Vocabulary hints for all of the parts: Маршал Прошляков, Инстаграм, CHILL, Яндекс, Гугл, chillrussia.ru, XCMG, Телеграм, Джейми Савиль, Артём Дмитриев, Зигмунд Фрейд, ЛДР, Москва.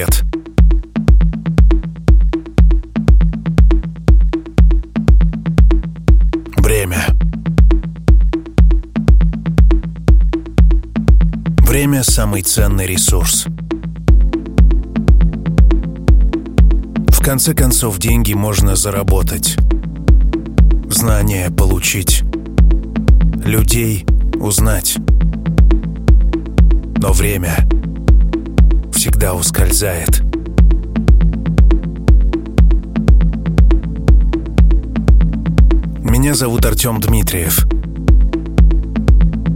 ответ. Время. Время – самый ценный ресурс. В конце концов, деньги можно заработать, знания получить, людей узнать. Но время всегда ускользает. Меня зовут Артём Дмитриев.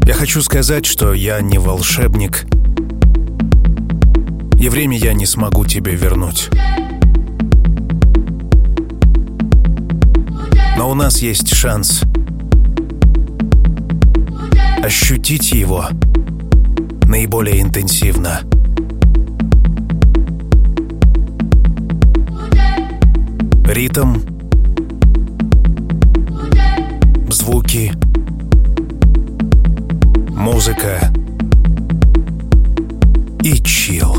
Я хочу сказать, что я не волшебник, и время я не смогу тебе вернуть. Но у нас есть шанс ощутить его наиболее интенсивно. Ритм, звуки, музыка и чилл.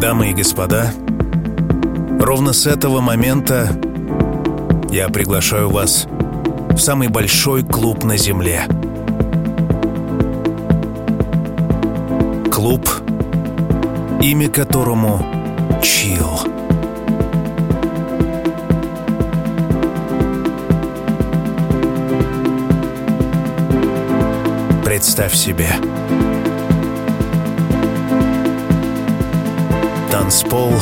Дамы и господа, ровно с этого момента я приглашаю вас в самый большой клуб на Земле. Клуб, имя которому «Чилл». Представь себе. Танцпол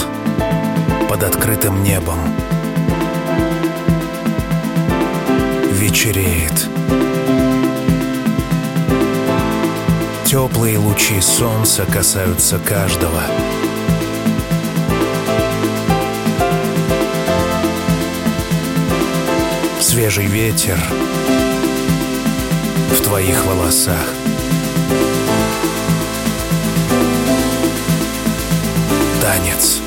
под открытым небом. Вечереет. Теплые лучи солнца касаются каждого. Свежий ветер в твоих волосах. Танец.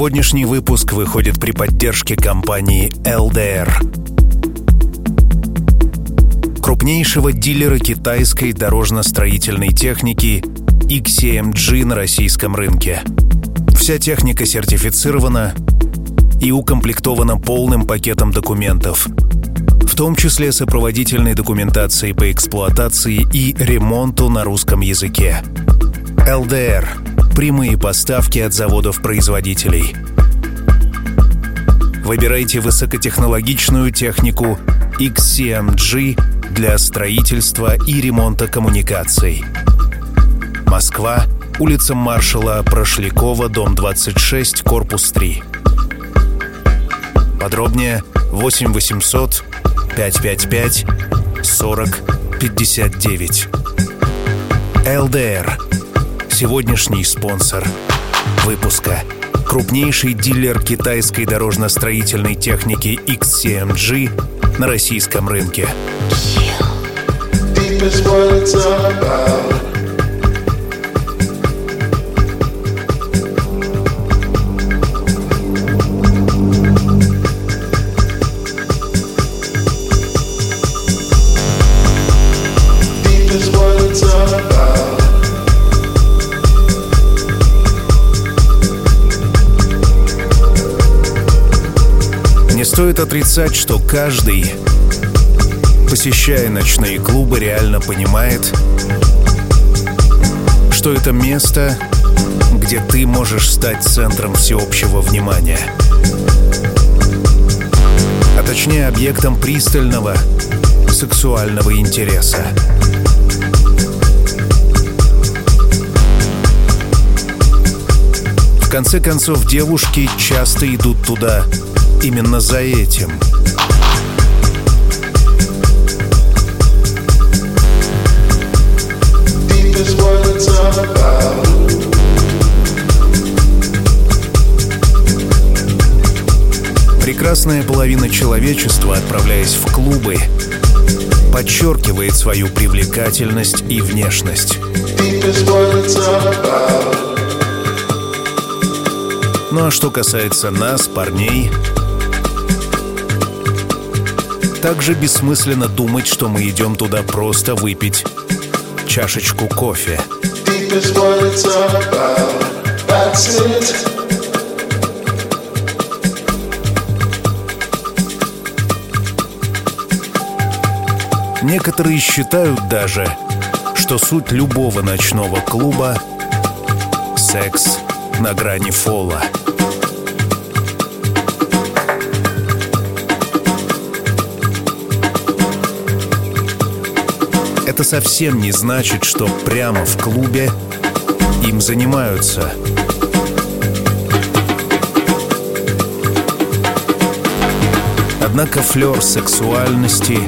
Сегодняшний выпуск выходит при поддержке компании ЛДР, крупнейшего дилера китайской дорожно-строительной техники XCMG на российском рынке. Вся техника сертифицирована и укомплектована полным пакетом документов, в том числе сопроводительной документацией по эксплуатации и ремонту на русском языке. ЛДР. Прямые поставки от заводов-производителей. Выбирайте высокотехнологичную технику XCMG для строительства и ремонта коммуникаций. Москва, улица Маршала Прошлякова, дом 26, корпус 3. Подробнее 8 800 555 40 59. ЛДР. Сегодняшний спонсор выпуска. Крупнейший дилер китайской дорожно-строительной техники XCMG на российском рынке. Стоит отрицать, что каждый, посещая ночные клубы, реально понимает, что это место, где ты можешь стать центром всеобщего внимания, а точнее объектом пристального сексуального интереса. В конце концов, девушки часто идут туда именно за этим. Прекрасная половина человечества, отправляясь в клубы, подчеркивает свою привлекательность и внешность. Ну а что касается нас, парней, также бессмысленно думать, что мы идем туда просто выпить чашечку кофе. Некоторые считают даже, что суть любого ночного клуба — секс на грани фола. Это совсем не значит, что прямо в клубе им занимаются. Однако флёр сексуальности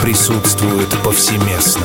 присутствует повсеместно.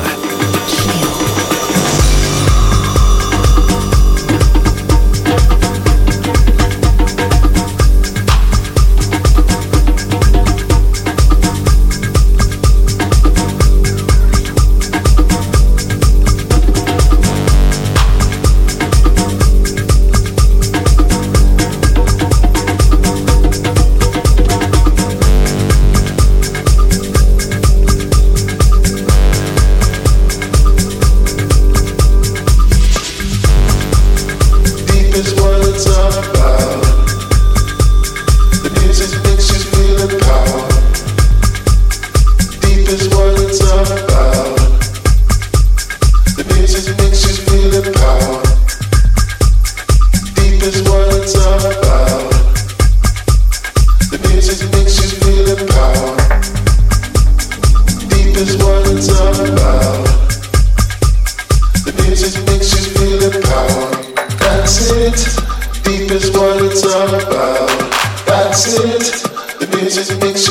That's it. The music makes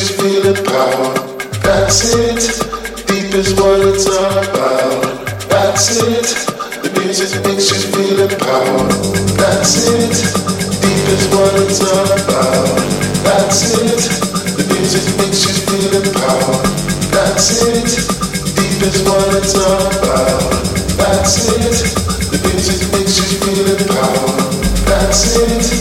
you feel the power. That's it.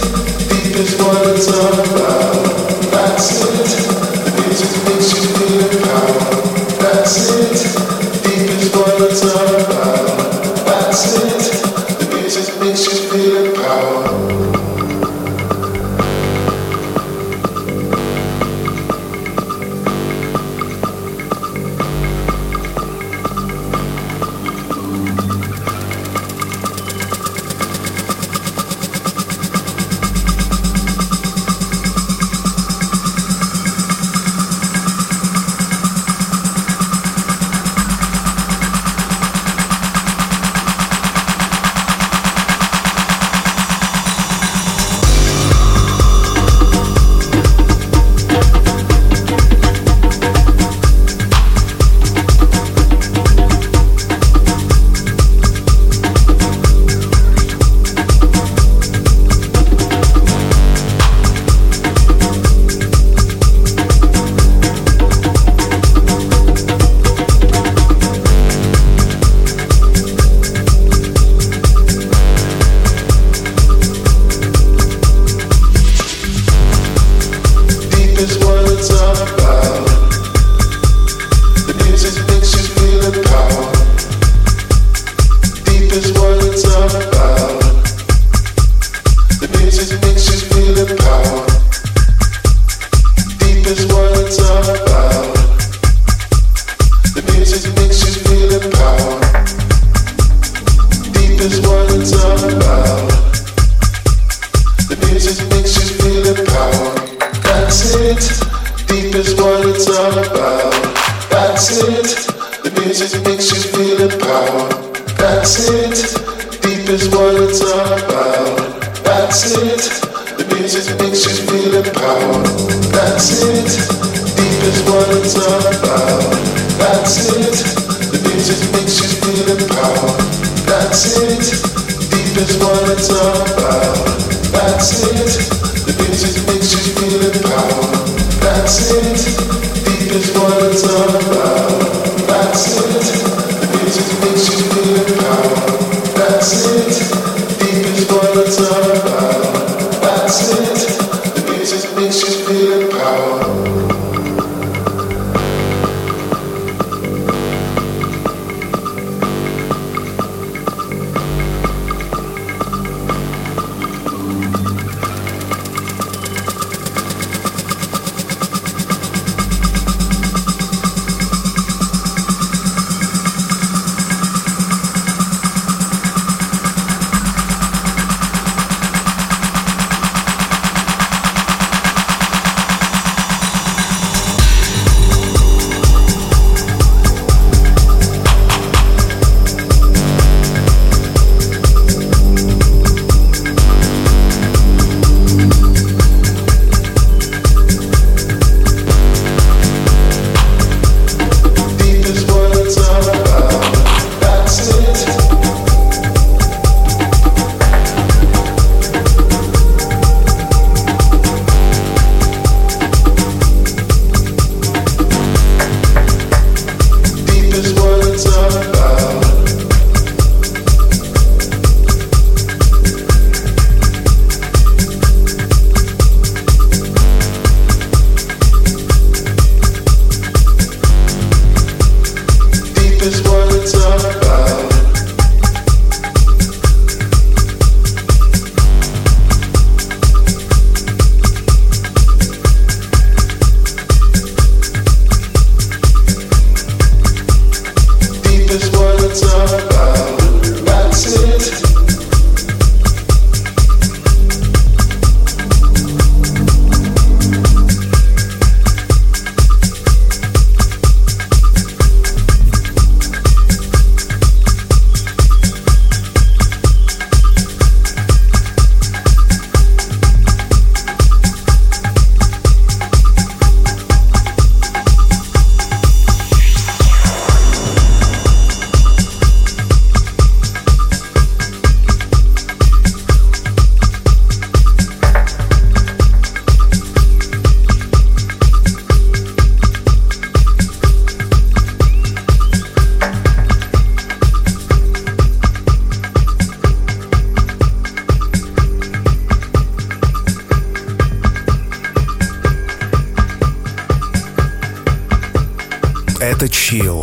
CHILL.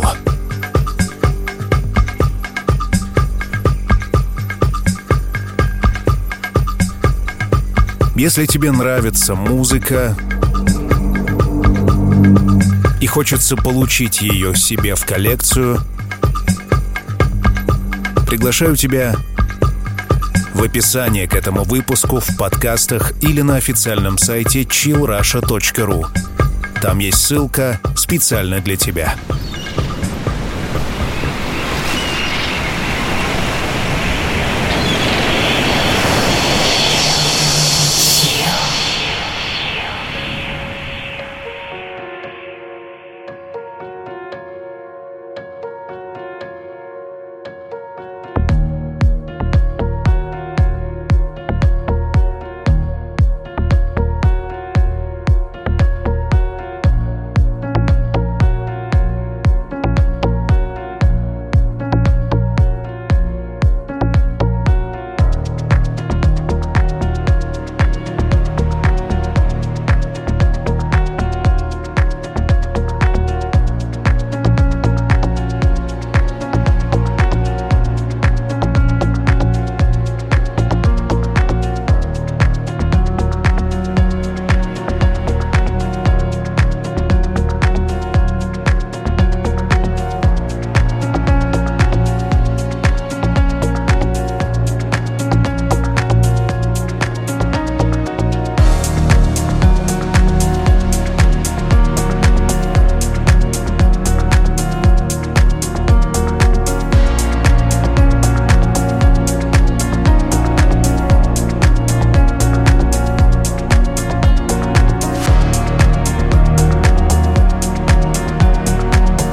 Если тебе нравится музыка и хочется получить ее себе в коллекцию, приглашаю тебя в описание к этому выпуску в подкастах или на официальном сайте chillrussia.ru. Там есть ссылка специально для тебя.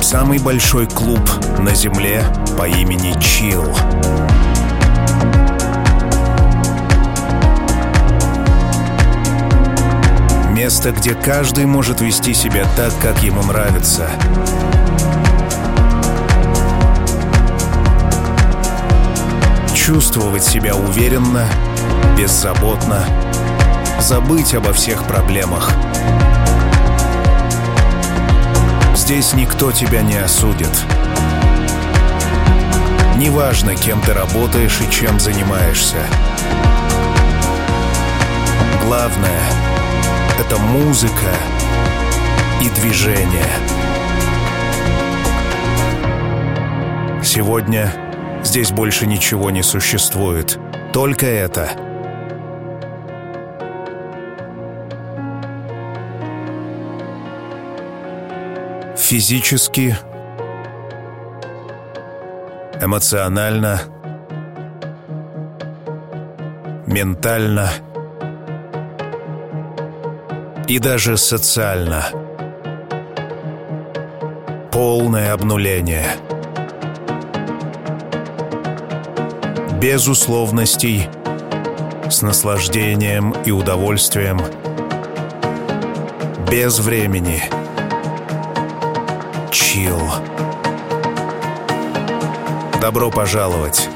Самый большой клуб на земле по имени Chill. Место, где каждый может вести себя так, как ему нравится. Чувствовать себя уверенно, беззаботно, забыть обо всех проблемах. Здесь никто тебя не осудит. Неважно, кем ты работаешь и чем занимаешься. Главное — это музыка и движение. Сегодня здесь больше ничего не существует. Только это. Физически, эмоционально, ментально и даже социально. Полное обнуление. Без условностей, с наслаждением и удовольствием, без времени. Chill. Добро пожаловать.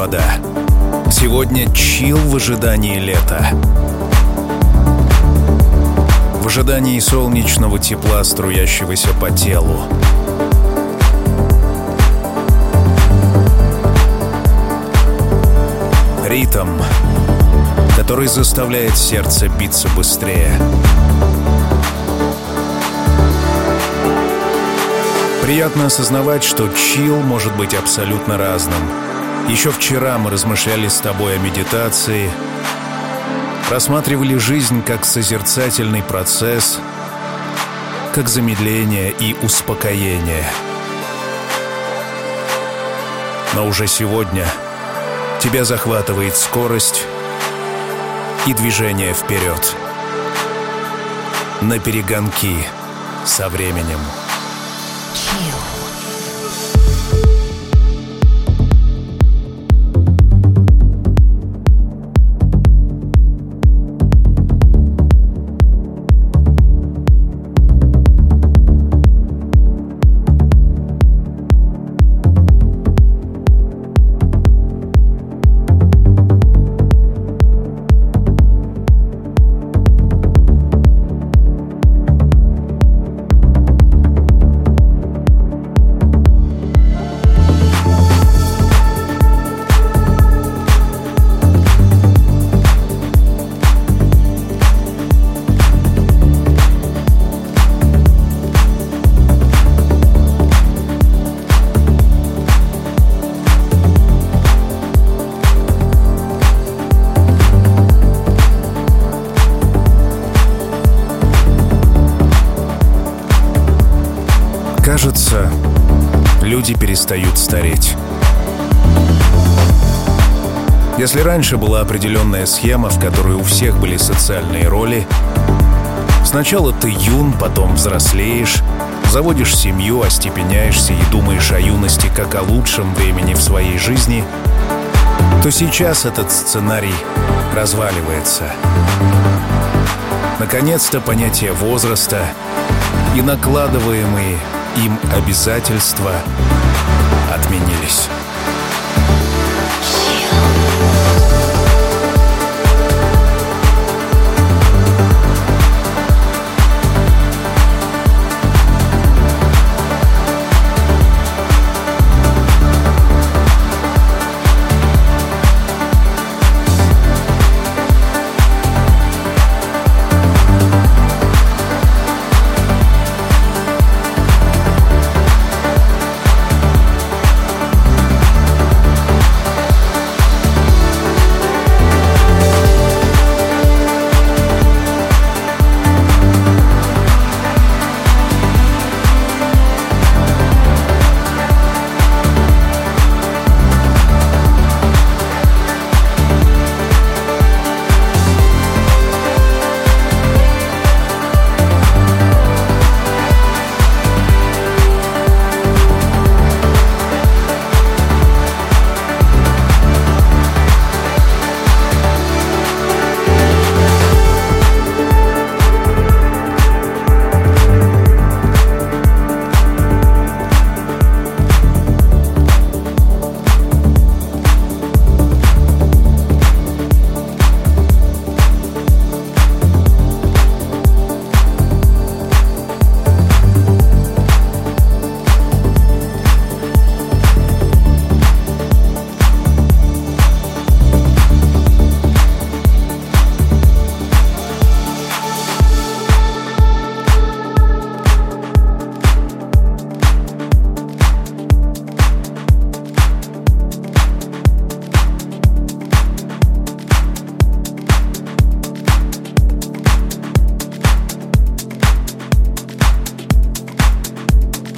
господа. Сегодня чилл в ожидании лета. В ожидании солнечного тепла, струящегося по телу. Ритм, который заставляет сердце биться быстрее. Приятно осознавать, что чилл может быть абсолютно разным. Еще вчера мы размышляли с тобой о медитации, рассматривали жизнь как созерцательный процесс, как замедление и успокоение. Но уже сегодня тебя захватывает скорость и движение вперед, наперегонки со временем. Кажется, люди перестают стареть. Если раньше была определенная схема, в которой у всех были социальные роли, сначала ты юн, потом взрослеешь, заводишь семью, остепеняешься и думаешь о юности как о лучшем времени в своей жизни, то сейчас этот сценарий разваливается. Наконец-то понятие возраста и накладываемые им обязательства отменились.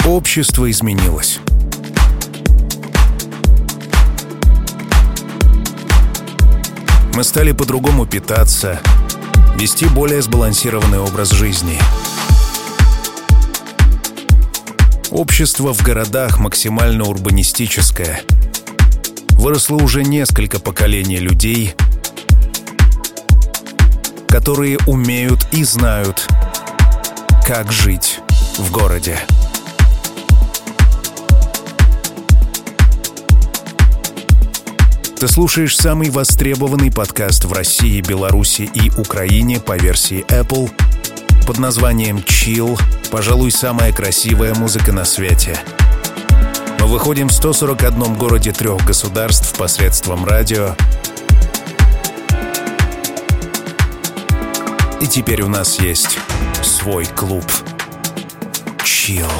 Общество изменилось. Мы стали по-другому питаться, вести более сбалансированный образ жизни. Общество в городах максимально урбанистическое. Выросло уже несколько поколений людей, которые умеют и знают, как жить в городе. Ты слушаешь самый востребованный подкаст в России, Беларуси и Украине по версии Apple под названием «Chill», пожалуй, самая красивая музыка на свете. Мы выходим в 141 городе 3 государств посредством радио. И теперь у нас есть свой клуб «Chill».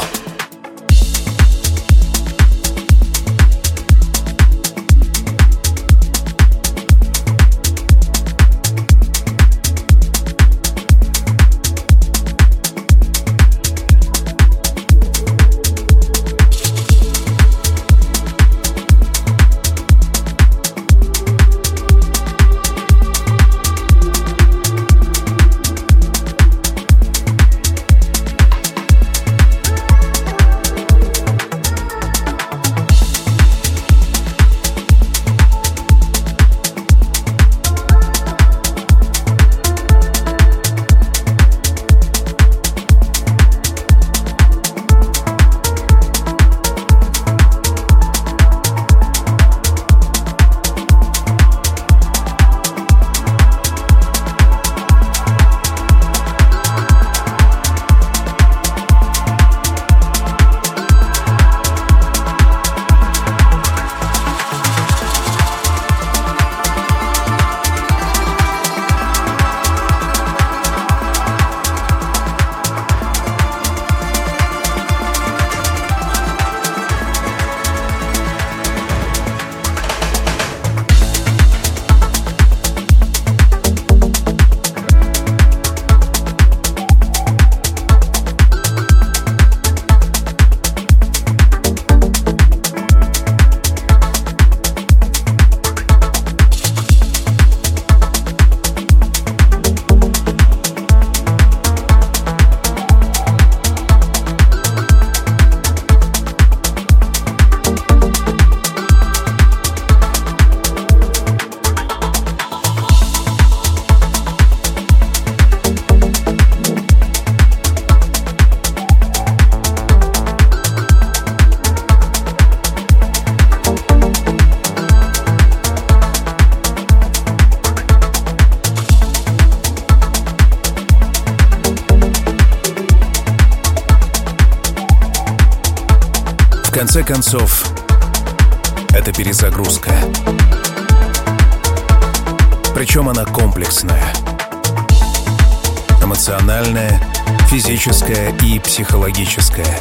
В конце концов, это перезагрузка. Причем она комплексная. Эмоциональная, физическая и психологическая.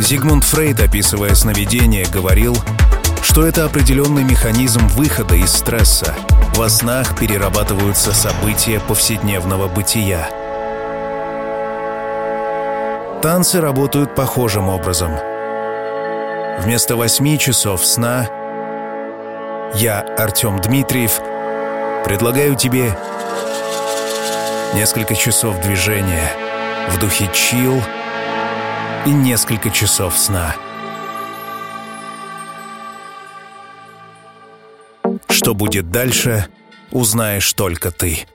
Зигмунд Фрейд, описывая сновидение, говорил, что это определенный механизм выхода из стресса. Во снах перерабатываются события повседневного бытия. Танцы работают похожим образом. Вместо 8 часов сна я, Артём Дмитриев, предлагаю тебе несколько часов движения в духе чилл и несколько часов сна. Что будет дальше, узнаешь только ты.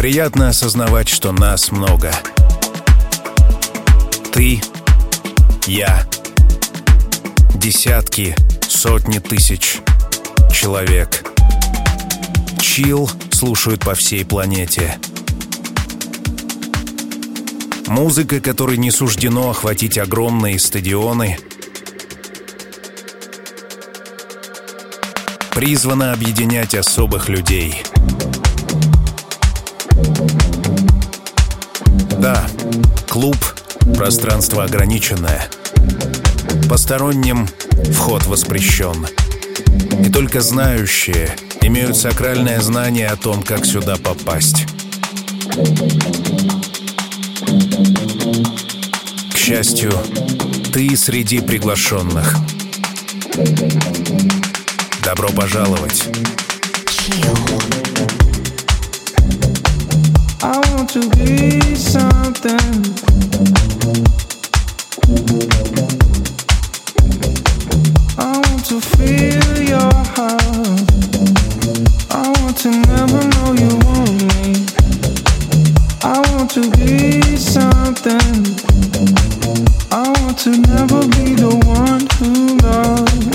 Приятно осознавать, что нас много. Ты, я, десятки, сотни тысяч человек. Chill слушают по всей планете. Музыка, которой не суждено охватить огромные стадионы, призвана объединять особых людей. Да, клуб — пространство ограниченное. Посторонним вход воспрещен. И только знающие имеют сакральное знание о том, как сюда попасть. К счастью, ты среди приглашенных. Добро пожаловать. I want to be something. I want to feel your heart. I want to never know you want me. I want to be something. I want to never be the one who lost.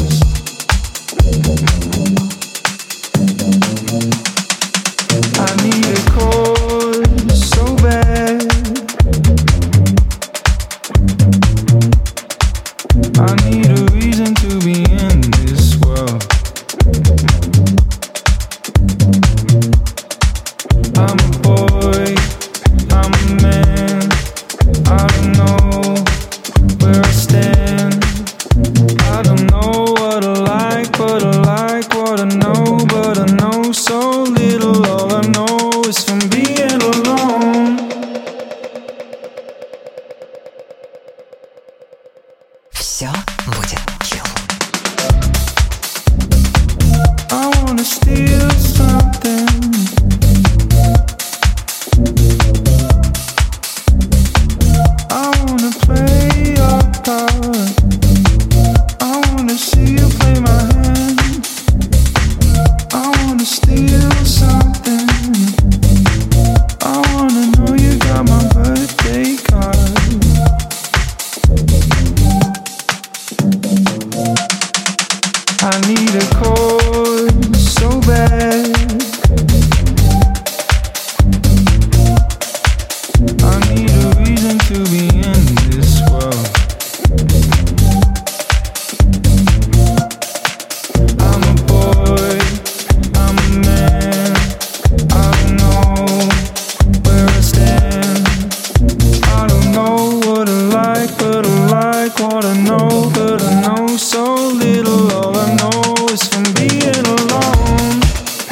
I need a call so bad. I need a reason to be in this world. I'm a boy, I'm a man. I don't know where I stand. I don't know what I like, but I like what I know. But I know so little. All I know is from being alone. Все будет chill. I wanna steal something. I wanna play your part. I wanna see you play my hand. I wanna steal something. I wanna know you got my birthday card. I need a cold so bad. I need a reason to be in this world. I'm a boy, I'm a man. I don't know where I stand. I don't know what I like, but I like what I know. But I know so little. All I know is from being alone. I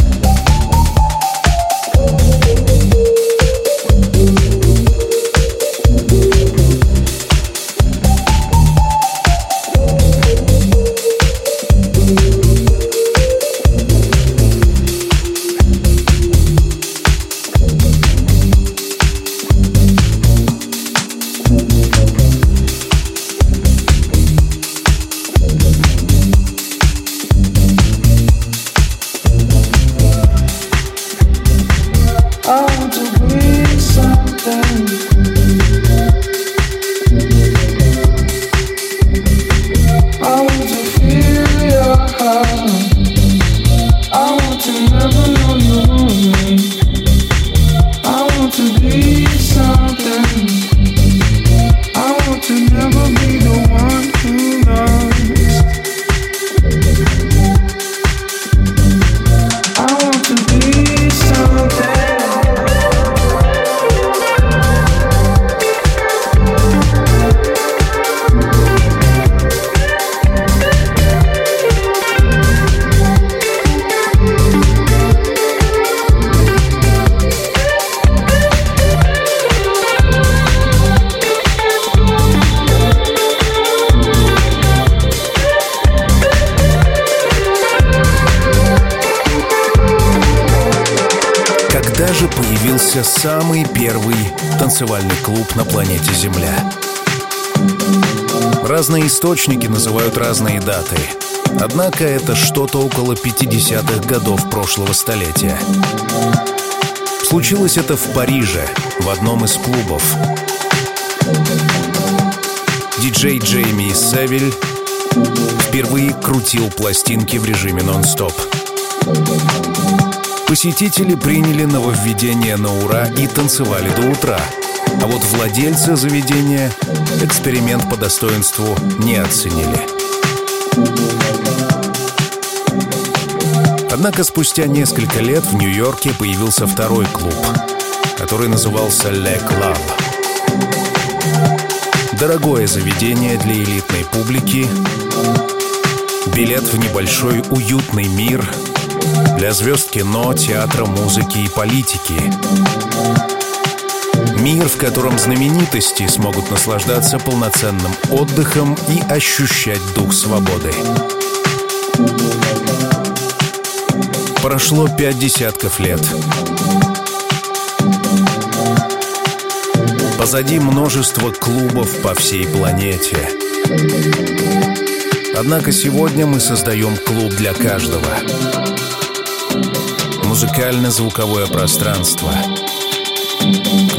want to be something. I want to feel your heart. I want to never know you want me. I want to be something. I want to never be the one who lost. I want to be something. Появился самый первый танцевальный клуб на планете Земля. Разные источники называют разные даты. Однако это что-то около 50-х годов прошлого столетия. Случилось это в Париже, в одном из клубов. Диджей Джейми Савиль впервые крутил пластинки в режиме нон-стоп. Посетители приняли нововведение на ура и танцевали до утра. А вот владельцы заведения эксперимент по достоинству не оценили. Однако спустя несколько лет в Нью-Йорке появился второй клуб, который назывался «Le Club». Дорогое заведение для элитной публики, билет в небольшой уютный мир для звезд кино, театра, музыки и политики. Мир, в котором знаменитости смогут наслаждаться полноценным отдыхом и ощущать дух свободы. Прошло 50 лет. Позади множество клубов по всей планете. Однако сегодня мы создаем клуб для каждого. Музыкально-звуковое пространство,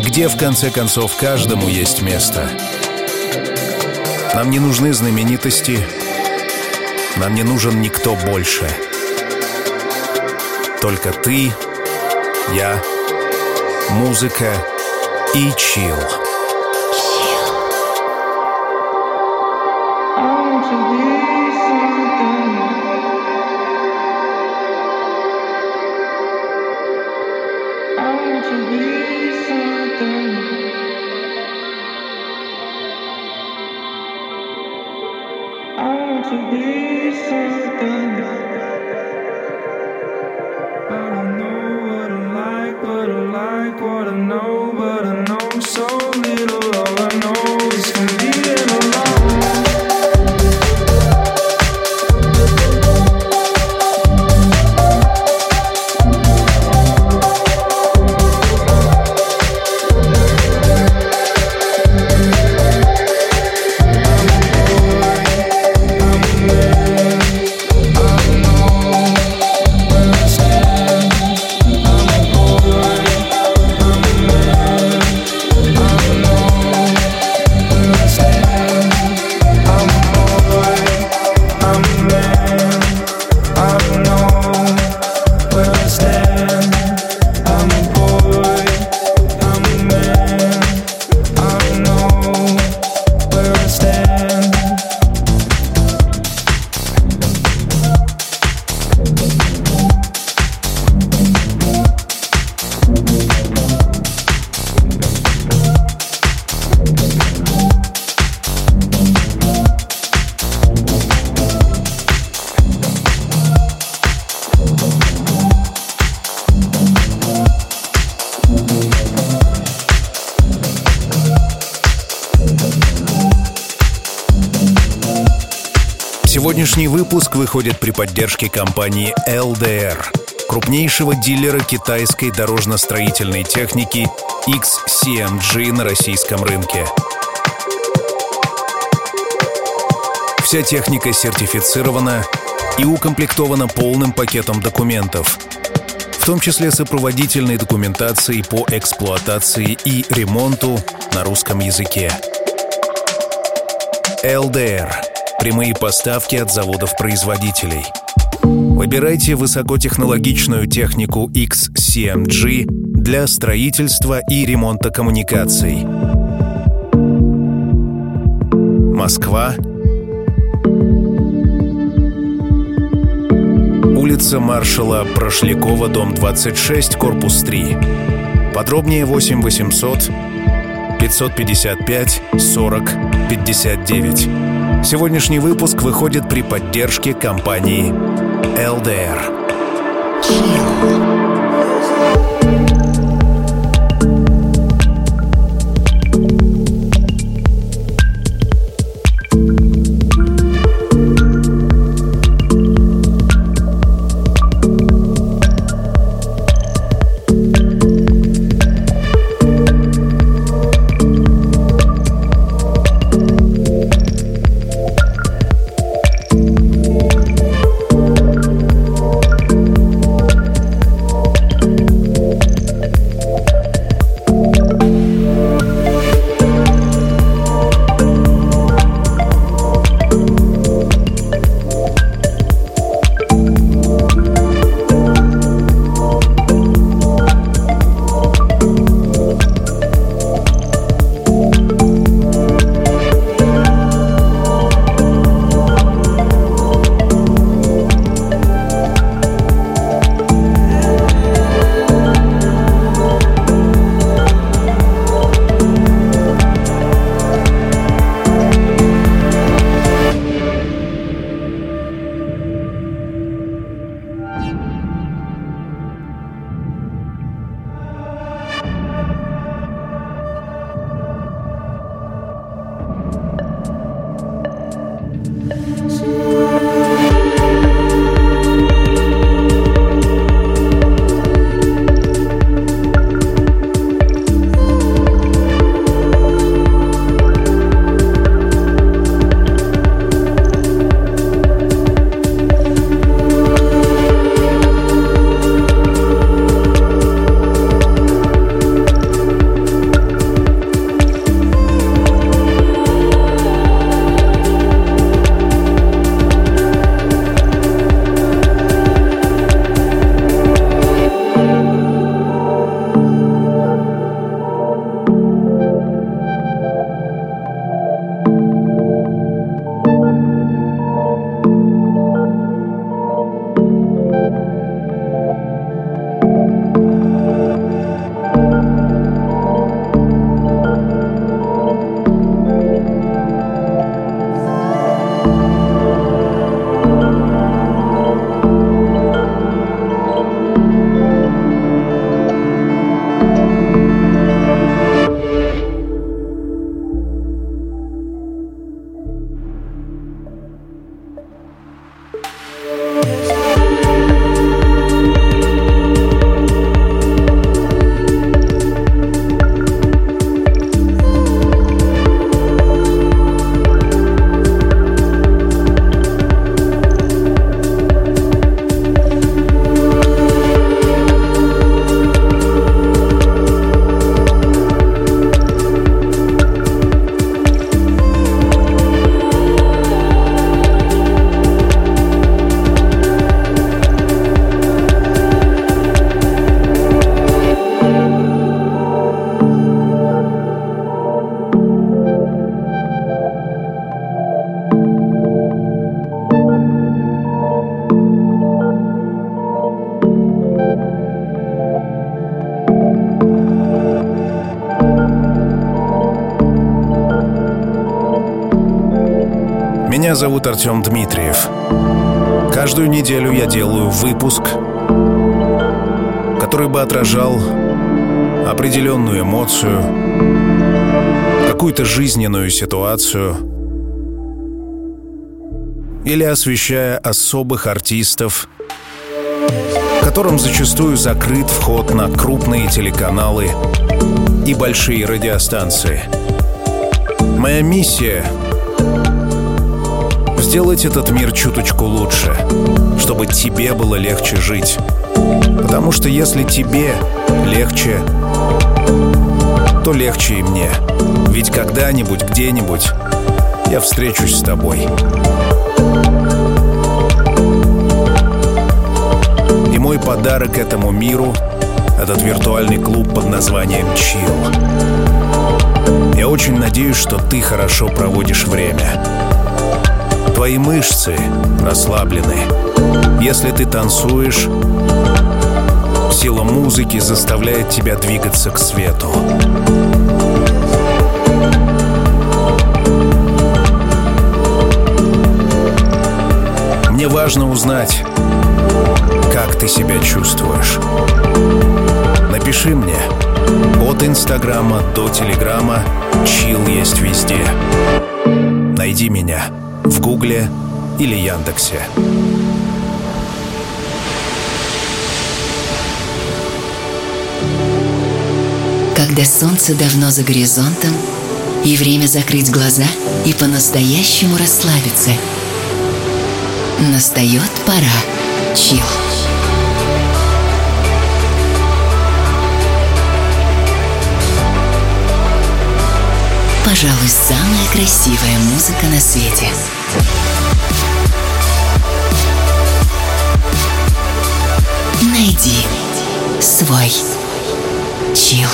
где, в конце концов, каждому есть место. Нам не нужны знаменитости, нам не нужен никто больше. Только ты, я, музыка и чилл. Сегодняшний выпуск выходит при поддержке компании ЛДР, крупнейшего дилера китайской дорожно-строительной техники XCMG на российском рынке. Вся техника сертифицирована и укомплектована полным пакетом документов, в том числе сопроводительной документацией по эксплуатации и ремонту на русском языке. ЛДР. Прямые поставки от заводов-производителей. Выбирайте высокотехнологичную технику XCMG для строительства и ремонта коммуникаций. Москва. Улица маршала Прошлякова, дом 26, корпус 3. Подробнее 8 800 555 40 59. Сегодняшний выпуск выходит при поддержке компании ЛДР. Меня зовут Артём Дмитриев. Каждую неделю я делаю выпуск, который бы отражал определенную эмоцию, какую-то жизненную ситуацию или освещая особых артистов, которым зачастую закрыт вход на крупные телеканалы и большие радиостанции. Моя миссия — сделать этот мир чуточку лучше, чтобы тебе было легче жить. Потому что если тебе легче, то легче и мне. Ведь когда-нибудь, где-нибудь я встречусь с тобой. И мой подарок этому миру — этот виртуальный клуб под названием «Chill». Я очень надеюсь, что ты хорошо проводишь время. Твои мышцы расслаблены. Если ты танцуешь, сила музыки заставляет тебя двигаться к свету. Мне важно узнать, как ты себя чувствуешь. Напиши мне. От Инстаграма до Телеграма Chill есть везде. Найди меня в Гугле или Яндексе. Когда солнце давно за горизонтом, и время закрыть глаза и по-настоящему расслабиться. Настает пора чил. Пожалуй, самая красивая музыка на свете. Найди свой чил.